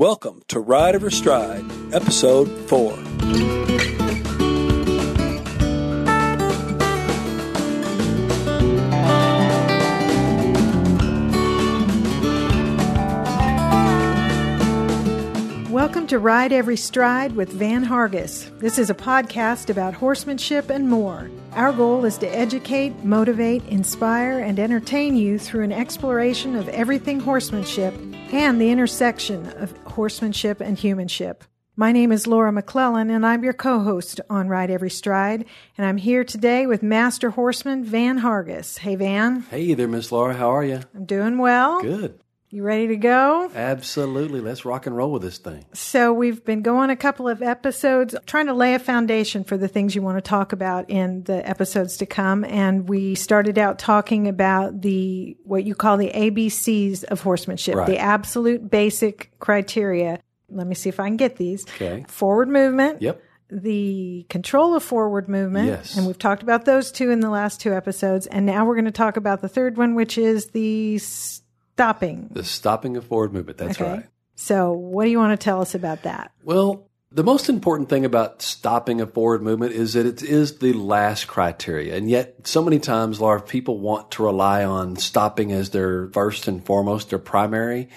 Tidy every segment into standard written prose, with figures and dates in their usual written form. Welcome to Ride Every Stride, Episode 4. Welcome to Ride Every Stride with Van Hargis. This is a podcast about horsemanship and more. Our goal is to educate, motivate, inspire, and entertain you through an exploration of everything horsemanship and the intersection of horsemanship and humanship. My name is Laura McClellan, and I'm your co-host on Ride Every Stride, and I'm here today with Master Horseman Van Hargis. Hey, Van. Hey there, Miss Laura. How are you? I'm doing well. Good. You ready to go? Absolutely. Let's rock and roll with this thing. So we've been going a couple of episodes, trying to lay a foundation for the things you want to talk about in the episodes to come. And we started out talking about the, what you call the ABCs of horsemanship, right. The absolute basic criteria. Let me see if I can get these. Okay. Forward movement. Yep. The control of forward movement. Yes. And we've talked about those two in the last two episodes. And now we're going to talk about the third one, which is the stopping. The stopping of forward movement. That's okay. Right. So what do you want to tell us about that? Well, the most important thing about stopping of forward movement is that it is the last criteria. And yet so many times, Laura, people want to rely on stopping as their first and foremost, their primary.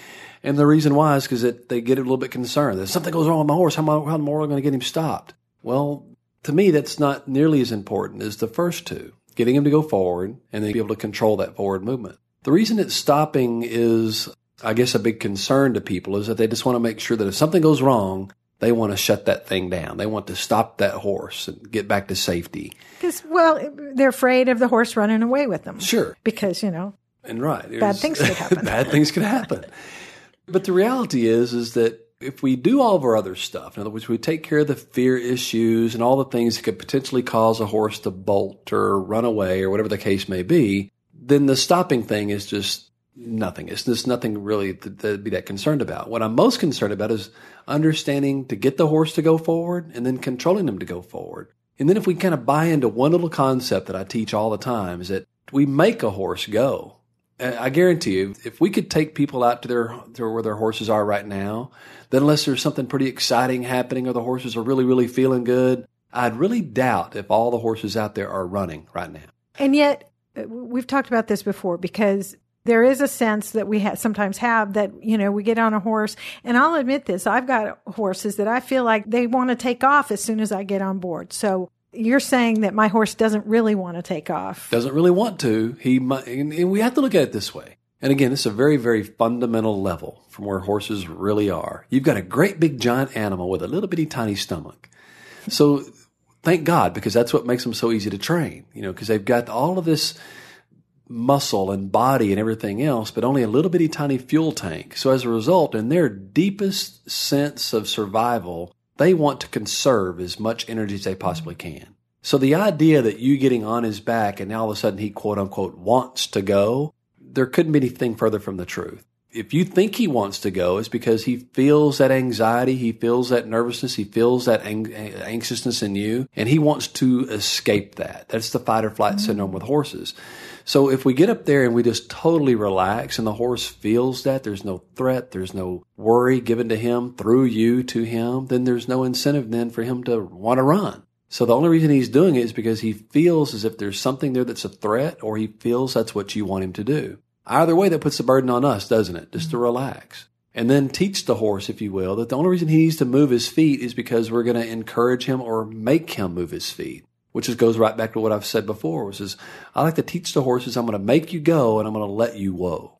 And the reason why is because they get a little bit concerned. If something goes wrong with my horse, how am I going to get him stopped? Well, to me, that's not nearly as important as the first two, getting him to go forward and then be able to control that forward movement. The reason it's stopping is, I guess, a big concern to people is that they just want to make sure that if something goes wrong, they want to shut that thing down. They want to stop that horse and get back to safety. Because, well, they're afraid of the horse running away with them. Sure. Because, you know, and right, bad things could happen. Bad things could happen. But the reality is that if we do all of our other stuff, in other words, we take care of the fear issues and all the things that could potentially cause a horse to bolt or run away or whatever the case may be, then the stopping thing is just nothing. It's just nothing really to be that concerned about. What I'm most concerned about is understanding to get the horse to go forward and then controlling them to go forward. And then if we kind of buy into one little concept that I teach all the time is that we make a horse go. I guarantee you, if we could take people out to where their horses are right now, then unless there's something pretty exciting happening or the horses are really, really feeling good, I'd really doubt if all the horses out there are running right now. And yet, we've talked about this before because there is a sense that we sometimes have that, you know, we get on a horse and I'll admit this. I've got horses that I feel like they want to take off as soon as I get on board. So you're saying that my horse doesn't really want to take off. Doesn't really want to. He might, and we have to look at it this way. And again, it's a very, very fundamental level from where horses really are. You've got a great big giant animal with a little bitty tiny stomach. So thank God, because that's what makes them so easy to train, you know, because they've got all of this muscle and body and everything else, but only a little bitty tiny fuel tank. So as a result, in their deepest sense of survival, they want to conserve as much energy as they possibly can. So the idea that you getting on his back and now all of a sudden he quote unquote wants to go, there couldn't be anything further from the truth. If you think he wants to go, it's because he feels that anxiety, he feels that nervousness, he feels that anxiousness in you, and he wants to escape that. That's the fight or flight syndrome with horses. So if we get up there and we just totally relax and the horse feels that, there's no threat, there's no worry given to him through you to him, then there's no incentive then for him to want to run. So the only reason he's doing it is because he feels as if there's something there that's a threat or he feels that's what you want him to do. Either way, that puts the burden on us, doesn't it? Just to relax. And then teach the horse, if you will, that the only reason he needs to move his feet is because we're going to encourage him or make him move his feet, which just goes right back to what I've said before, which is I like to teach the horses I'm going to make you go and I'm going to let you whoa.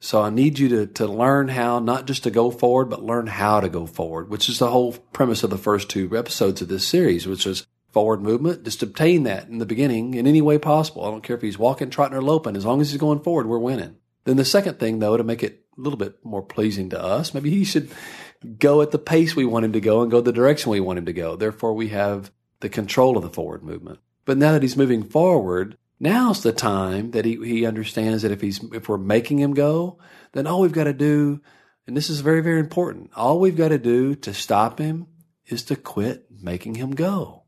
So I need you to learn how not just to go forward, but learn how to go forward, which is the whole premise of the first two episodes of this series, which is forward movement, just obtain that in the beginning in any way possible. I don't care if he's walking, trotting, or loping. As long as he's going forward, we're winning. Then the second thing, though, to make it a little bit more pleasing to us, maybe he should go at the pace we want him to go and go the direction we want him to go. Therefore, we have the control of the forward movement. But now that he's moving forward, now's the time that he understands that if we're making him go, then all we've got to do, and this is very, very important, all we've got to do to stop him is to quit making him go.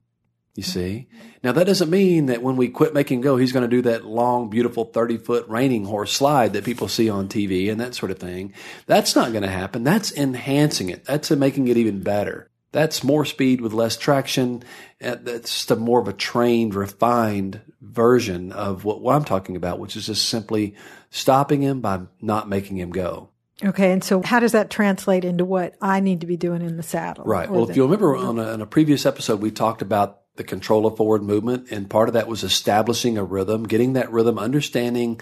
you see. Now, that doesn't mean that when we quit, make, and go, he's going to do that long, beautiful 30-foot reining horse slide that people see on TV and that sort of thing. That's not going to happen. That's enhancing it. That's making it even better. That's more speed with less traction. That's just more of a trained, refined version of what I'm talking about, which is just simply stopping him by not making him go. Okay. And so how does that translate into what I need to be doing in the saddle? Right. Well, if you remember on a previous episode, we talked about the control of forward movement. And part of that was establishing a rhythm, getting that rhythm, understanding.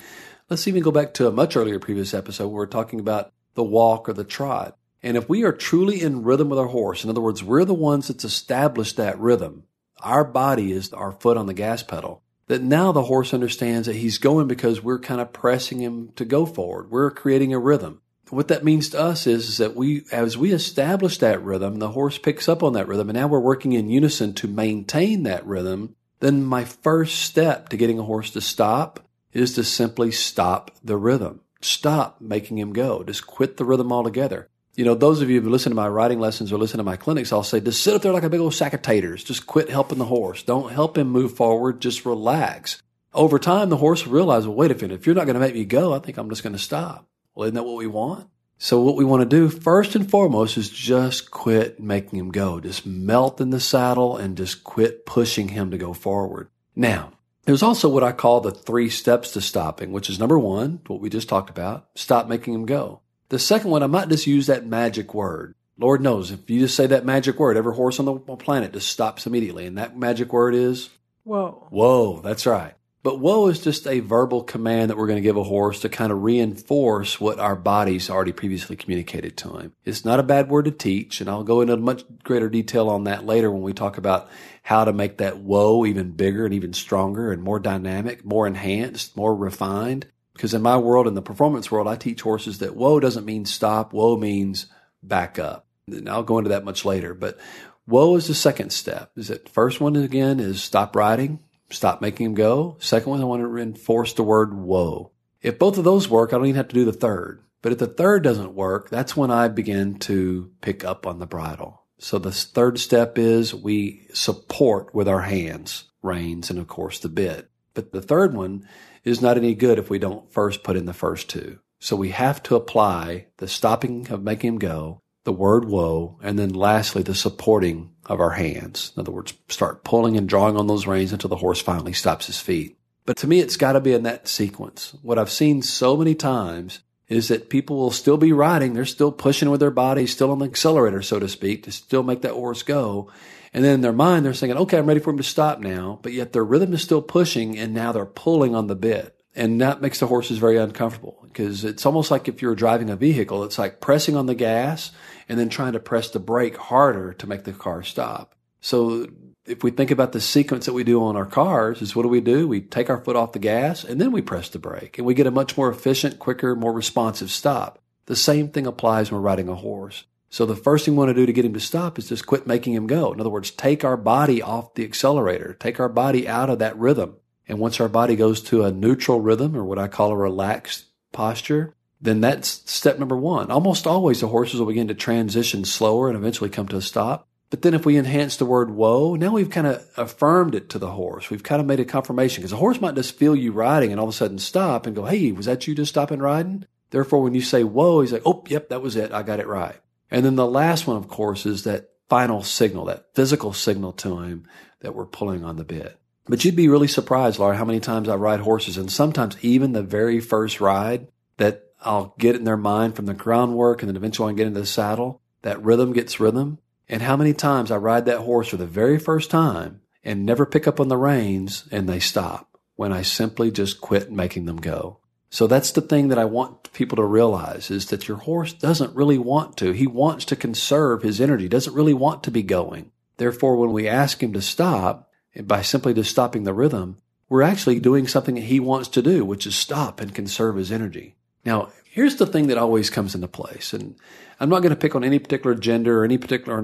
Let's even go back to a much earlier previous episode where we're talking about the walk or the trot. And if we are truly in rhythm with our horse, in other words, we're the ones that's established that rhythm. Our body is our foot on the gas pedal. That now the horse understands that he's going because we're kind of pressing him to go forward. We're creating a rhythm. What that means to us is that as we establish that rhythm, the horse picks up on that rhythm, and now we're working in unison to maintain that rhythm. Then my first step to getting a horse to stop is to simply stop the rhythm. Stop making him go. Just quit the rhythm altogether. You know, those of you who listen to my riding lessons or listen to my clinics, I'll say, just sit up there like a big old sack of taters. Just quit helping the horse. Don't help him move forward. Just relax. Over time, the horse realizes, well, wait a minute, if you're not going to make me go, I think I'm just going to stop. Well, isn't that what we want? So what we want to do first and foremost is just quit making him go. Just melt in the saddle and just quit pushing him to go forward. Now, there's also what I call the 3 steps to stopping, which is number 1, what we just talked about, stop making him go. The second one, I might just use that magic word. Lord knows, if you just say that magic word, every horse on the planet just stops immediately. And that magic word is? Whoa. Whoa, that's right. But whoa is just a verbal command that we're going to give a horse to kind of reinforce what our body's already previously communicated to him. It's not a bad word to teach, and I'll go into much greater detail on that later when we talk about how to make that whoa even bigger and even stronger and more dynamic, more enhanced, more refined. Because in my world, in the performance world, I teach horses that whoa doesn't mean stop. Whoa means back up. And I'll go into that much later. But whoa is the second step. Is that first one, again, is stop riding. Stop making him go. Second one, I want to reinforce the word whoa. If both of those work, I don't even have to do the third. But if the third doesn't work, that's when I begin to pick up on the bridle. So the third step is we support with our hands, reins, and of course the bit. But the third one is not any good if we don't first put in the first 2. So we have to apply the stopping of making him go, the word whoa, and then lastly, the supporting of our hands. In other words, start pulling and drawing on those reins until the horse finally stops his feet. But to me, it's got to be in that sequence. What I've seen so many times is that people will still be riding. They're still pushing with their body, still on the accelerator, so to speak, to still make that horse go. And then in their mind, they're thinking, okay, I'm ready for him to stop now. But yet their rhythm is still pushing, and now they're pulling on the bit. And that makes the horses very uncomfortable because it's almost like if you're driving a vehicle, it's like pressing on the gas and then trying to press the brake harder to make the car stop. So if we think about the sequence that we do on our cars is what do? We take our foot off the gas and then we press the brake and we get a much more efficient, quicker, more responsive stop. The same thing applies when we're riding a horse. So the first thing we want to do to get him to stop is just quit making him go. In other words, take our body off the accelerator, take our body out of that rhythm. And once our body goes to a neutral rhythm or what I call a relaxed posture, then that's step number 1. Almost always the horses will begin to transition slower and eventually come to a stop. But then if we enhance the word whoa, now we've kind of affirmed it to the horse. We've kind of made a confirmation because the horse might just feel you riding and all of a sudden stop and go, hey, was that you just stopping riding? Therefore, when you say whoa, he's like, oh, yep, that was it. I got it right. And then the last one, of course, is that final signal, that physical signal to him that we're pulling on the bit. But you'd be really surprised, Laura, how many times I ride horses, and sometimes even the very first ride that I'll get in their mind from the groundwork and then eventually I get into the saddle, that rhythm gets rhythm. And how many times I ride that horse for the very first time and never pick up on the reins and they stop when I simply just quit making them go. So that's the thing that I want people to realize is that your horse doesn't really want to. He wants to conserve his energy, doesn't really want to be going. Therefore, when we ask him to stop, and by simply just stopping the rhythm, we're actually doing something that he wants to do, which is stop and conserve his energy. Now, here's the thing that always comes into place. And I'm not going to pick on any particular gender or any particular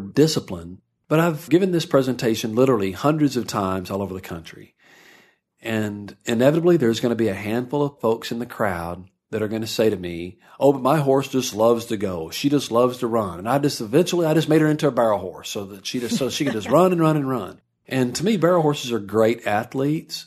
discipline. But I've given this presentation literally hundreds of times all over the country. And inevitably, there's going to be a handful of folks in the crowd that are going to say to me, oh, but my horse just loves to go. She just loves to run. And I just made her into a barrel horse so that she could just run and run and run. And to me, barrel horses are great athletes.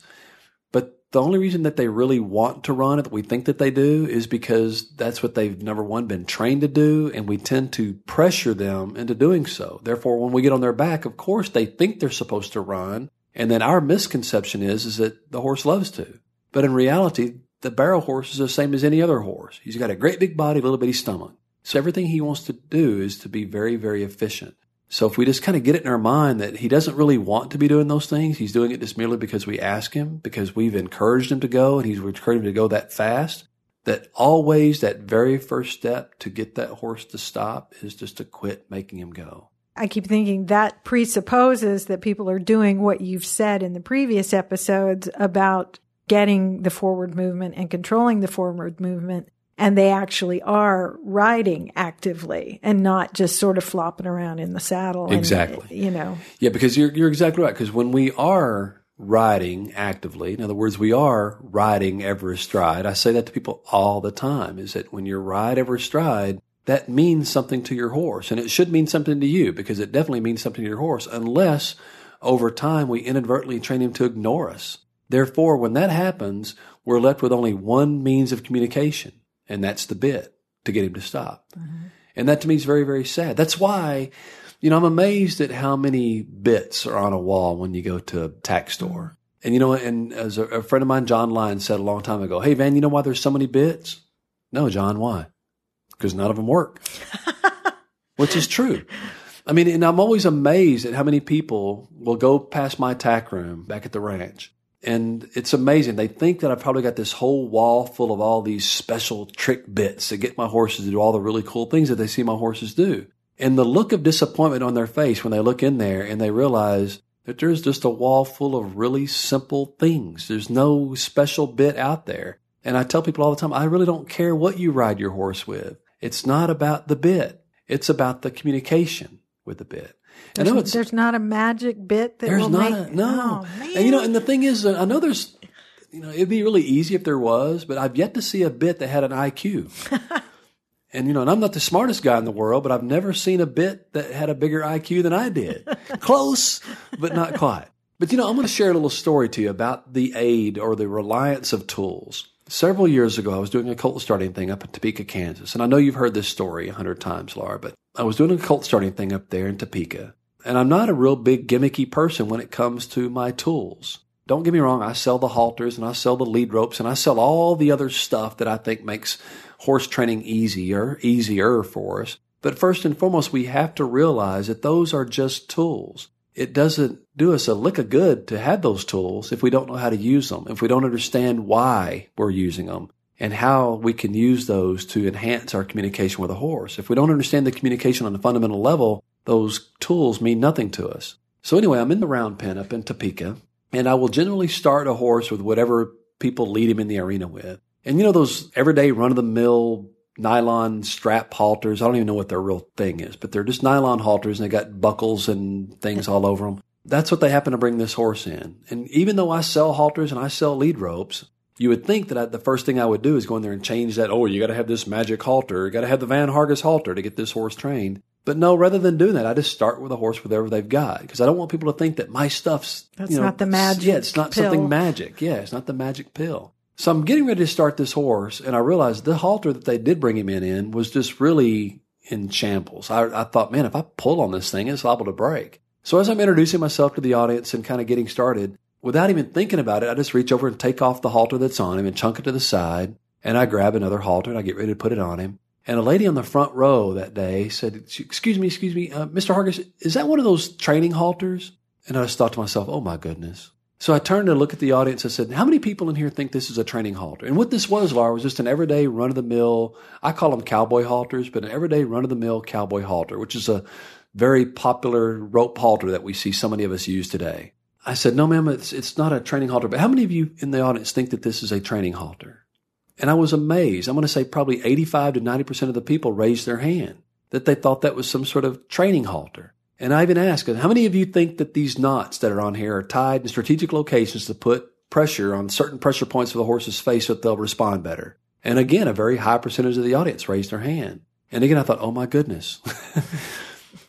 But the only reason that they really want to run, that we think that they do, is because that's what they've, number one, been trained to do. And we tend to pressure them into doing so. Therefore, when we get on their back, of course, they think they're supposed to run. And then our misconception is that the horse loves to. But in reality, the barrel horse is the same as any other horse. He's got a great big body, a little bitty stomach. So everything he wants to do is to be very, very efficient. So if we just kind of get it in our mind that he doesn't really want to be doing those things, he's doing it just merely because we ask him, because we've encouraged him to go, and he's encouraged him to go that fast, that always that very first step to get that horse to stop is just to quit making him go. I keep thinking that presupposes that people are doing what you've said in the previous episodes about getting the forward movement and controlling the forward movement, and they actually are riding actively and not just sort of flopping around in the saddle. Exactly. And, Yeah, because you're exactly right. Because when we are riding actively, in other words, we are riding every stride. I say that to people all the time, is that when you ride every stride, that means something to your horse. And it should mean something to you, because it definitely means something to your horse, unless over time we inadvertently train him to ignore us. Therefore, when that happens, we're left with only one means of communication, and that's the bit to get him to stop. Mm-hmm. And that to me is very, very sad. That's why, I'm amazed at how many bits are on a wall when you go to a tack store. And, and as a friend of mine, John Lyons, said a long time ago, hey, Van, you know why there's so many bits? No, John, why? Because none of them work, which is true. And I'm always amazed at how many people will go past my tack room back at the ranch. And it's amazing. They think that I've probably got this whole wall full of all these special trick bits that get my horses to do all the really cool things that they see my horses do. And the look of disappointment on their face when they look in there and they realize that there's just a wall full of really simple things. There's no special bit out there. And I tell people all the time, I really don't care what you ride your horse with. It's not about the bit. It's about the communication with the bit. There's not a magic bit that will make it. No. Oh, man. And and the thing is, I know there's, it'd be really easy if there was, but I've yet to see a bit that had an IQ. And, and I'm not the smartest guy in the world, but I've never seen a bit that had a bigger IQ than I did. Close, but not quite. But, I'm going to share a little story to you about the aid or the reliance of tools. Several years ago, I was doing a colt starting thing up in Topeka, Kansas. And I know you've heard this story 100 times, Laura, but I was doing a colt starting thing up there in Topeka. And I'm not a real big gimmicky person when it comes to my tools. Don't get me wrong. I sell the halters and I sell the lead ropes and I sell all the other stuff that I think makes horse training easier for us. But first and foremost, we have to realize that those are just tools. It doesn't do us a lick of good to have those tools if we don't know how to use them, if we don't understand why we're using them and how we can use those to enhance our communication with a horse. If we don't understand the communication on a fundamental level, those tools mean nothing to us. So anyway, I'm in the round pen up in Topeka, and I will generally start a horse with whatever people lead him in the arena with. And those everyday run-of-the-mill nylon strap halters. I don't even know what their real thing is, but they're just nylon halters, and they got buckles and things all over them. That's what they happen to bring this horse in. And even though I sell halters and I sell lead ropes, you would think that the first thing I would do is go in there and change that. Oh, you got to have this magic halter. You got to have the Van Hargis halter to get this horse trained. But no, rather than doing that, I just start with a horse with whatever they've got, because I don't want people to think that my stuff's not the magic. Yeah, it's not something magic. Yeah, it's not the magic pill. So I'm getting ready to start this horse, and I realized the halter that they did bring him in was just really in shambles. I thought, man, if I pull on this thing, it's liable to break. So as I'm introducing myself to the audience and kind of getting started, without even thinking about it, I just reach over and take off the halter that's on him and chunk it to the side, and I grab another halter and I get ready to put it on him. And a lady on the front row that day said, excuse me, Mr. Hargis, is that one of those training halters? And I just thought to myself, oh, my goodness. So I turned to look at the audience and said, how many people in here think this is a training halter? And what this was, Laura, was just an everyday run-of-the-mill, I call them cowboy halters, but an everyday run-of-the-mill cowboy halter, which is a very popular rope halter that we see so many of us use today. I said, no, ma'am, it's not a training halter, but how many of you in the audience think that this is a training halter? And I was amazed. I'm going to say probably 85 to 90% of the people raised their hand, that they thought that was some sort of training halter. And I even asked, how many of you think that these knots that are on here are tied in strategic locations to put pressure on certain pressure points of the horse's face so that they'll respond better? And again, a very high percentage of the audience raised their hand. And again, I thought, oh, my goodness.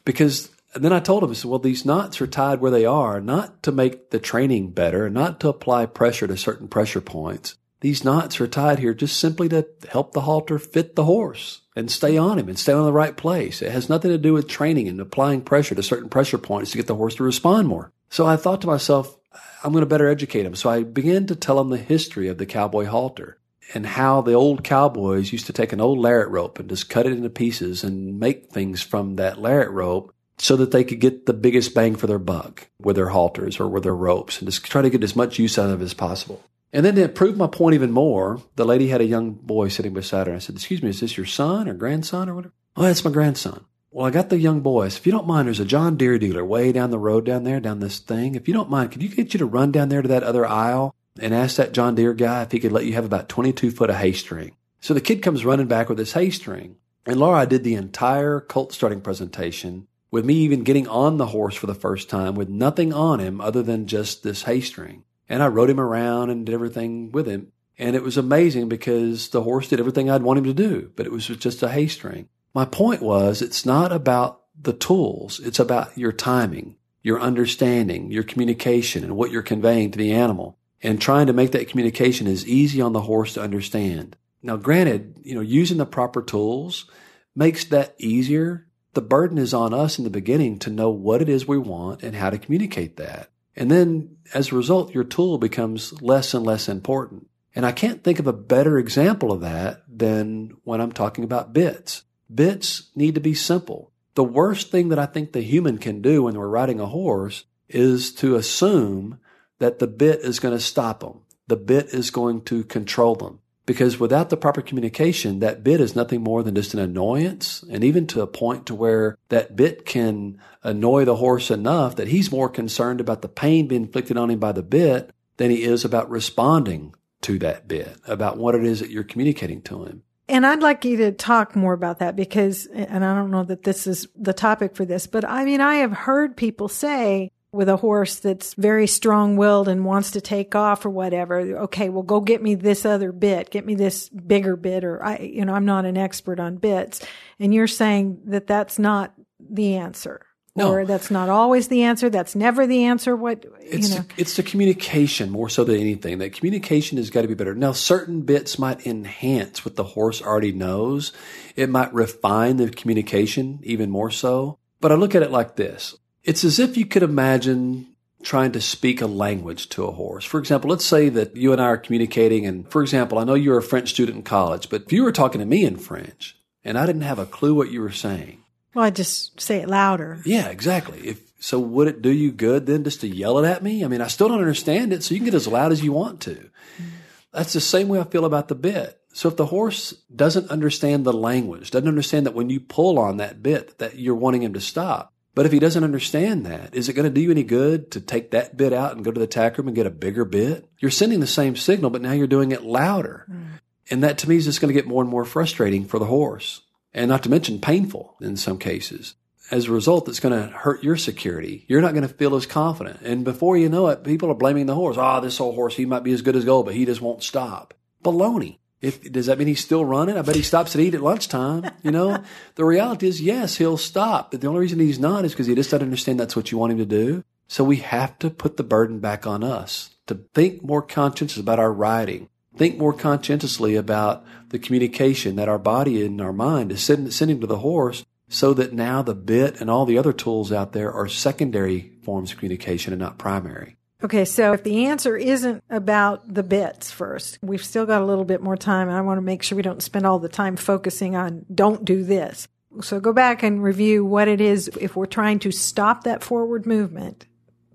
Because then I told him, I said, well, these knots are tied where they are, not to make the training better, not to apply pressure to certain pressure points. These knots are tied here just simply to help the halter fit the horse and stay on him and stay on the right place. It has nothing to do with training and applying pressure to certain pressure points to get the horse to respond more. So I thought to myself, I'm going to better educate him. So I began to tell him the history of the cowboy halter and how the old cowboys used to take an old lariat rope and just cut it into pieces and make things from that lariat rope so that they could get the biggest bang for their buck with their halters or with their ropes and just try to get as much use out of it as possible. And then to prove my point even more, the lady had a young boy sitting beside her. And I said, excuse me, is this your son or grandson or whatever? Oh, that's my grandson. Well, I got the young boy. I said, if you don't mind, there's a John Deere dealer way down the road down there, down this thing. If you don't mind, could you get you to run down there to that other aisle and ask that John Deere guy if he could let you have about 22 foot of hay string? So the kid comes running back with his hay string. And Laura, I did the entire colt starting presentation with me even getting on the horse for the first time with nothing on him other than just this hay string. And I rode him around and did everything with him. And it was amazing because the horse did everything I'd want him to do, but it was just a hay string. My point was, it's not about the tools. It's about your timing, your understanding, your communication, and what you're conveying to the animal, and trying to make that communication as easy on the horse to understand. Now, granted, using the proper tools makes that easier. The burden is on us in the beginning to know what it is we want and how to communicate that. And then, as a result, your tool becomes less and less important. And I can't think of a better example of that than when I'm talking about bits. Bits need to be simple. The worst thing that I think the human can do when we're riding a horse is to assume that the bit is going to stop them. The bit is going to control them. Because without the proper communication, that bit is nothing more than just an annoyance, and even to a point to where that bit can annoy the horse enough that he's more concerned about the pain being inflicted on him by the bit than he is about responding to that bit, about what it is that you're communicating to him. And I'd like you to talk more about that because, and I don't know that this is the topic for this, but I mean, I have heard people say, with a horse that's very strong-willed and wants to take off or whatever, okay, well, go get me this other bit, get me this bigger bit, or I'm not an expert on bits. And you're saying that that's not the answer. No. Or that's not always the answer. That's never the answer. It's the communication more so than anything. That communication has got to be better. Now, certain bits might enhance what the horse already knows. It might refine the communication even more so. But I look at it like this. It's as if you could imagine trying to speak a language to a horse. For example, let's say that you and I are communicating. And for example, I know you're a French student in college, but if you were talking to me in French and I didn't have a clue what you were saying. Well, I just say it louder. Yeah, exactly. So would it do you good then just to yell it at me? I mean, I still don't understand it. So you can get as loud as you want to. Mm-hmm. That's the same way I feel about the bit. So if the horse doesn't understand the language, doesn't understand that when you pull on that bit that you're wanting him to stop, but if he doesn't understand that, is it going to do you any good to take that bit out and go to the tack room and get a bigger bit? You're sending the same signal, but now you're doing it louder. Mm. And that, to me, is just going to get more and more frustrating for the horse, and not to mention painful in some cases. As a result, it's going to hurt your security. You're not going to feel as confident. And before you know it, people are blaming the horse. This old horse, he might be as good as gold, but he just won't stop. Baloney. Does that mean he's still running? I bet he stops to eat at lunchtime. The reality is, yes, he'll stop. But the only reason he's not is because he just doesn't understand that's what you want him to do. So we have to put the burden back on us to think more conscientiously about our riding, think more conscientiously about the communication that our body and our mind is sending to the horse, so that now the bit and all the other tools out there are secondary forms of communication and not primary. Okay, so if the answer isn't about the bits first, we've still got a little bit more time, and I want to make sure we don't spend all the time focusing on don't do this. So go back and review what it is if we're trying to stop that forward movement.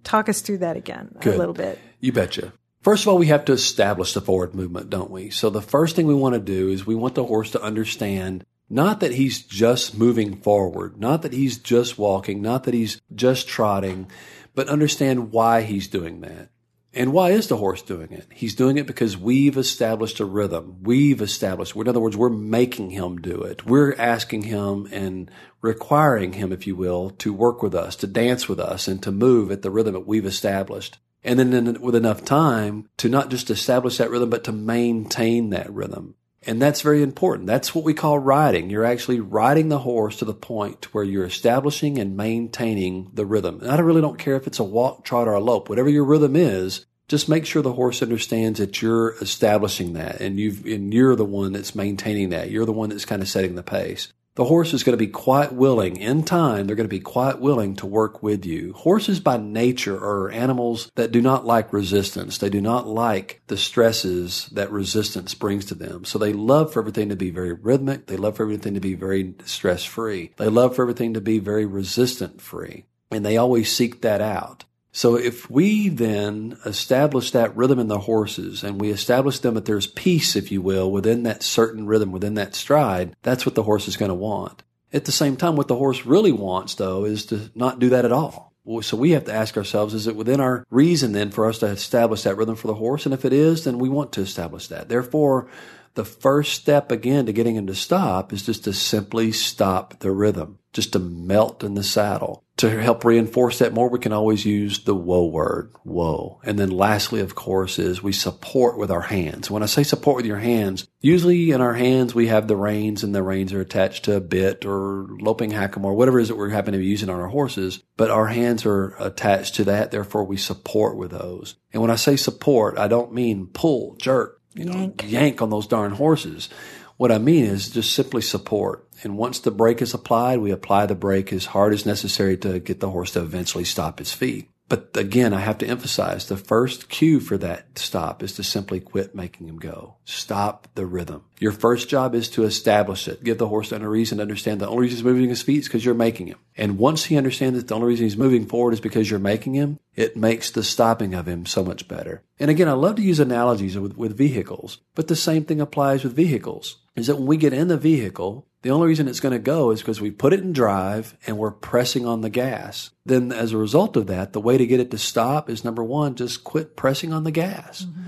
Talk us through that again a little bit. You betcha. First of all, we have to establish the forward movement, don't we? So the first thing we want to do is we want the horse to understand not that he's just moving forward, not that he's just walking, not that he's just trotting, but understand why he's doing that. And why is the horse doing it? He's doing it because we've established a rhythm. In other words, we're making him do it. We're asking him and requiring him, if you will, to work with us, to dance with us, and to move at the rhythm that we've established. And then with enough time to not just establish that rhythm, but to maintain that rhythm. And that's very important. That's what we call riding. You're actually riding the horse to the point where you're establishing and maintaining the rhythm. And I really don't care if it's a walk, trot, or a lope. Whatever your rhythm is, just make sure the horse understands that you're establishing that and you're the one that's maintaining that. You're the one that's kind of setting the pace. The horse is going to be quite willing. In time, they're going to be quite willing to work with you. Horses by nature are animals that do not like resistance. They do not like the stresses that resistance brings to them. So they love for everything to be very rhythmic. They love for everything to be very stress-free. They love for everything to be very resistant-free. And they always seek that out. So if we then establish that rhythm in the horses and we establish them that there's peace, if you will, within that certain rhythm, within that stride, that's what the horse is going to want. At the same time, what the horse really wants, though, is to not do that at all. So we have to ask ourselves, is it within our reason then for us to establish that rhythm for the horse? And if it is, then we want to establish that. Therefore, the first step, again, to getting him to stop is just to simply stop the rhythm, just to melt in the saddle. To help reinforce that more, we can always use the whoa word, whoa. And then lastly, of course, is we support with our hands. When I say support with your hands, usually in our hands, we have the reins and the reins are attached to a bit or loping hackamore, whatever it is that we're happening to be using on our horses. But our hands are attached to that. Therefore, we support with those. And when I say support, I don't mean pull, jerk, yank on those darn horses. What I mean is just simply support. And once the brake is applied, we apply the brake as hard as necessary to get the horse to eventually stop his feet. But again, I have to emphasize the first cue for that stop is to simply quit making him go. Stop the rhythm. Your first job is to establish it. Give the horse a reason to understand the only reason he's moving his feet is because you're making him. And once he understands that the only reason he's moving forward is because you're making him, it makes the stopping of him so much better. And again, I love to use analogies with vehicles, but the same thing applies with vehicles, is that when we get in the vehicle, the only reason it's going to go is because we put it in drive and we're pressing on the gas. Then as a result of that, the way to get it to stop is, number one, just quit pressing on the gas. Mm-hmm.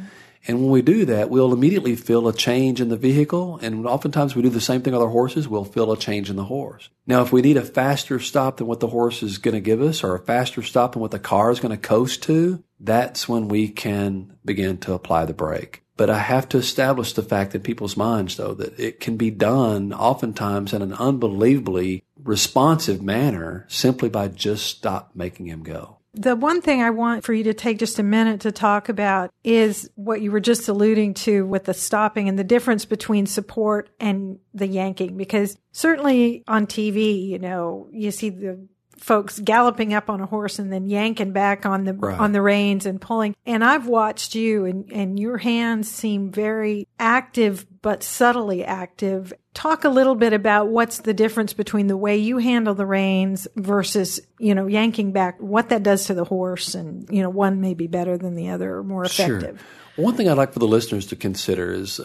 And when we do that, we'll immediately feel a change in the vehicle. And oftentimes we do the same thing with our horses. We'll feel a change in the horse. Now, if we need a faster stop than what the horse is going to give us or a faster stop than what the car is going to coast to, that's when we can begin to apply the brake. But I have to establish the fact in people's minds, though, that it can be done oftentimes in an unbelievably responsive manner simply by just stop making him go. The one thing I want for you to take just a minute to talk about is what you were just alluding to with the stopping and the difference between support and the yanking, because certainly on TV, you see the folks galloping up on a horse and then yanking back on the on the reins and pulling. And I've watched you and your hands seem very active but subtly active. Talk a little bit about what's the difference between the way you handle the reins versus, yanking back, what that does to the horse and, one may be better than the other or more effective. Sure. One thing I'd like for the listeners to consider is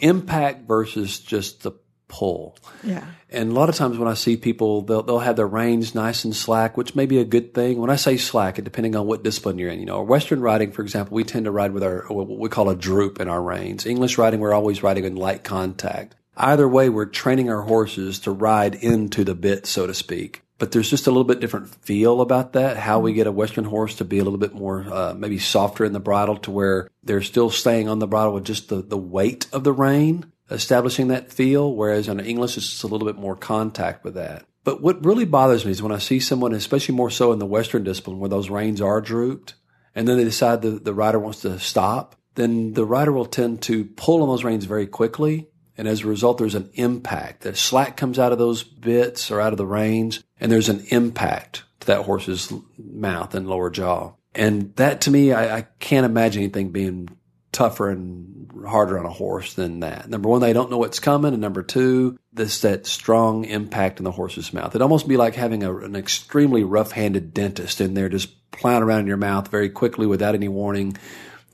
impact versus just the pull. Yeah. And a lot of times when I see people, they'll have their reins nice and slack, which may be a good thing. When I say slack, it depending on what discipline you're in. Western riding, for example, we tend to ride with what we call a droop in our reins. English riding, we're always riding in light contact. Either way, we're training our horses to ride into the bit, so to speak. But there's just a little bit different feel about that, how we get a Western horse to be a little bit more maybe softer in the bridle to where they're still staying on the bridle with just the weight of the rein. Establishing that feel, whereas in English, it's just a little bit more contact with that. But what really bothers me is when I see someone, especially more so in the Western discipline, where those reins are drooped, and then they decide the rider wants to stop, then the rider will tend to pull on those reins very quickly. And as a result, there's an impact. The slack comes out of those bits or out of the reins, and there's an impact to that horse's mouth and lower jaw. And that, to me, I can't imagine anything being tougher and harder on a horse than that. Number one, they don't know what's coming. And number two, that strong impact in the horse's mouth. It'd almost be like having an extremely rough-handed dentist in there just plowing around in your mouth very quickly without any warning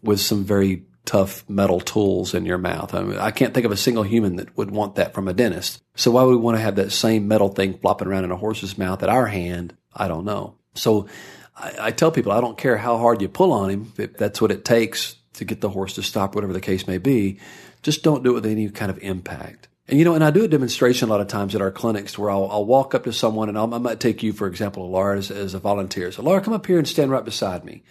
with some very tough metal tools in your mouth. I mean, I can't think of a single human that would want that from a dentist. So why would we want to have that same metal thing flopping around in a horse's mouth at our hand? I don't know. So I tell people, I don't care how hard you pull on him, if that's what it takes to get the horse to stop, whatever the case may be, just don't do it with any kind of impact. And, and I do a demonstration a lot of times at our clinics where I'll walk up to someone and I might take you, for example, Laura, as a volunteer. So, Laura, come up here and stand right beside me.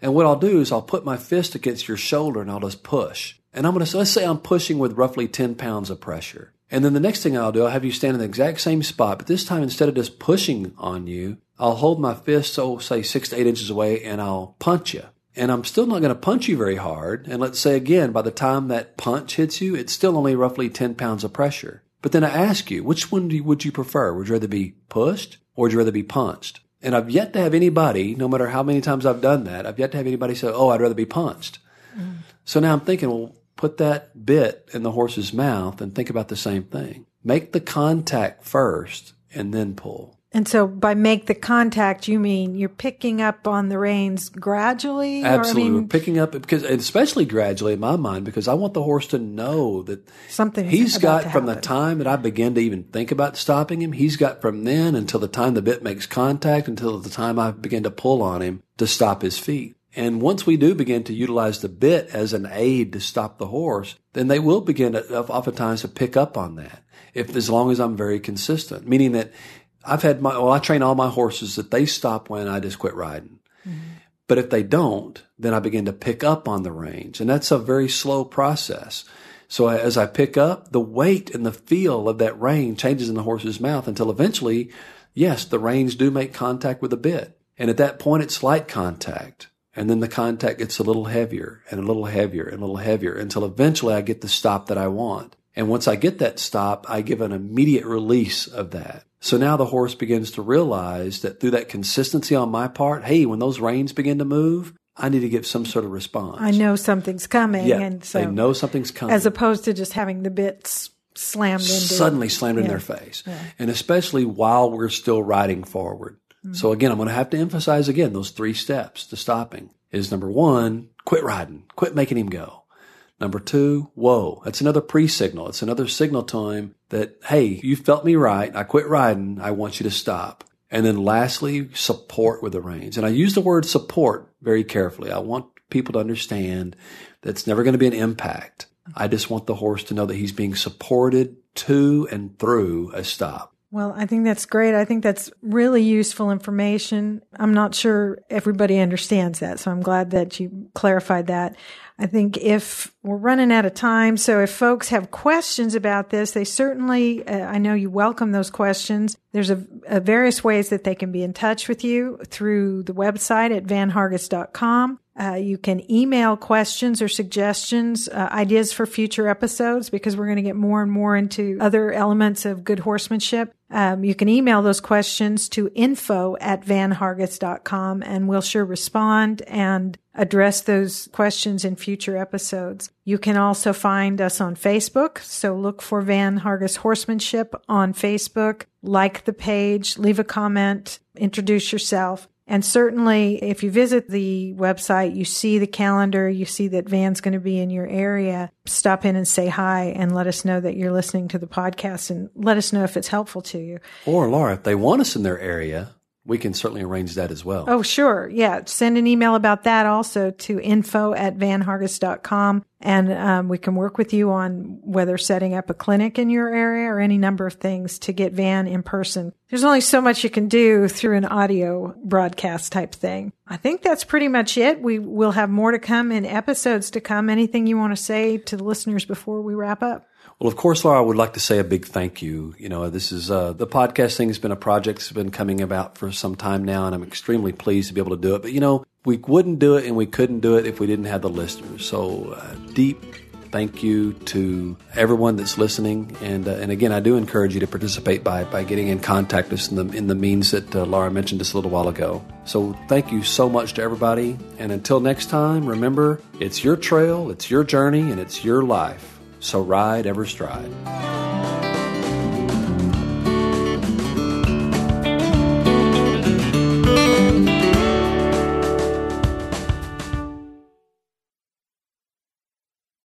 And what I'll do is I'll put my fist against your shoulder and I'll just push. And I'm going to, let's say I'm pushing with roughly 10 pounds of pressure. And then the next thing I'll do, I'll have you stand in the exact same spot, but this time instead of just pushing on you, I'll hold my fist, so say 6 to 8 inches away, and I'll punch you. And I'm still not going to punch you very hard. And let's say again, by the time that punch hits you, it's still only roughly 10 pounds of pressure. But then I ask you, which one would you prefer? Would you rather be pushed or would you rather be punched? And I've yet to have anybody, no matter how many times I've done that, I've yet to have anybody say, oh, I'd rather be punched. Mm. So now I'm thinking, well, put that bit in the horse's mouth and think about the same thing. Make the contact first and then pull. And so by make the contact, you mean you're picking up on the reins gradually? Absolutely. We're picking up, because especially gradually in my mind, because I want the horse to know that something he's got from the time that I begin to even think about stopping him, he's got from then until the time the bit makes contact, until the time I begin to pull on him to stop his feet. And once we do begin to utilize the bit as an aid to stop the horse, then they will begin to, oftentimes to pick up on that, if as long as I'm very consistent, meaning that I've had I train all my horses that they stop when I just quit riding. Mm-hmm. But if they don't, then I begin to pick up on the reins. And that's a very slow process. So as I pick up, the weight and the feel of that rein changes in the horse's mouth until eventually, yes, the reins do make contact with the bit. And at that point, it's light contact. And then the contact gets a little heavier and a little heavier and a little heavier until eventually I get the stop that I want. And once I get that stop, I give an immediate release of that. So now the horse begins to realize that through that consistency on my part, hey, when those reins begin to move, I need to give some sort of response. I know something's coming. Yeah, and so, they know something's coming. As opposed to just having the bits slammed into slammed in their face. Yeah. And especially while we're still riding forward. Mm-hmm. So again, I'm going to have to emphasize again those three steps to stopping is number one, quit riding, quit making him go. Number two, whoa, that's another pre-signal. It's another signal to him that, hey, you felt me right. I quit riding. I want you to stop. And then lastly, support with the reins. And I use the word support very carefully. I want people to understand that's never going to be an impact. I just want the horse to know that he's being supported to and through a stop. Well, I think that's great. I think that's really useful information. I'm not sure everybody understands that, so I'm glad that you clarified that. I think if we're running out of time, so if folks have questions about this, they certainly, I know you welcome those questions. There's a various ways that they can be in touch with you through the website at vanhargis.com. You can email questions or suggestions, ideas for future episodes, because we're going to get more and more into other elements of good horsemanship. You can email those questions to info@vanhargis.com, and we'll sure respond and address those questions in future episodes. You can also find us on Facebook. So look for Van Hargis Horsemanship on Facebook, like the page, leave a comment, introduce yourself. And certainly, if you visit the website, you see the calendar, you see that Van's going to be in your area, stop in and say hi and let us know that you're listening to the podcast and let us know if it's helpful to you. Or, Laura, if they want us in their area, we can certainly arrange that as well. Oh, sure. Yeah. Send an email about that also to info@vanhargis.com. And we can work with you on whether setting up a clinic in your area or any number of things to get Van in person. There's only so much you can do through an audio broadcast type thing. I think that's pretty much it. We will have more to come in episodes to come. Anything you want to say to the listeners before we wrap up? Well, of course, Laura, I would like to say a big thank you. You know, this is the podcast thing has been a project that's been coming about for some time now, and I'm extremely pleased to be able to do it. But, you know, we wouldn't do it and we couldn't do it if we didn't have the listeners. So deep thank you to everyone that's listening. And again, I do encourage you to participate by getting in contact with us in the means that Laura mentioned just a little while ago. So thank you so much to everybody. And until next time, remember, it's your trail, it's your journey, and it's your life. So ride every stride.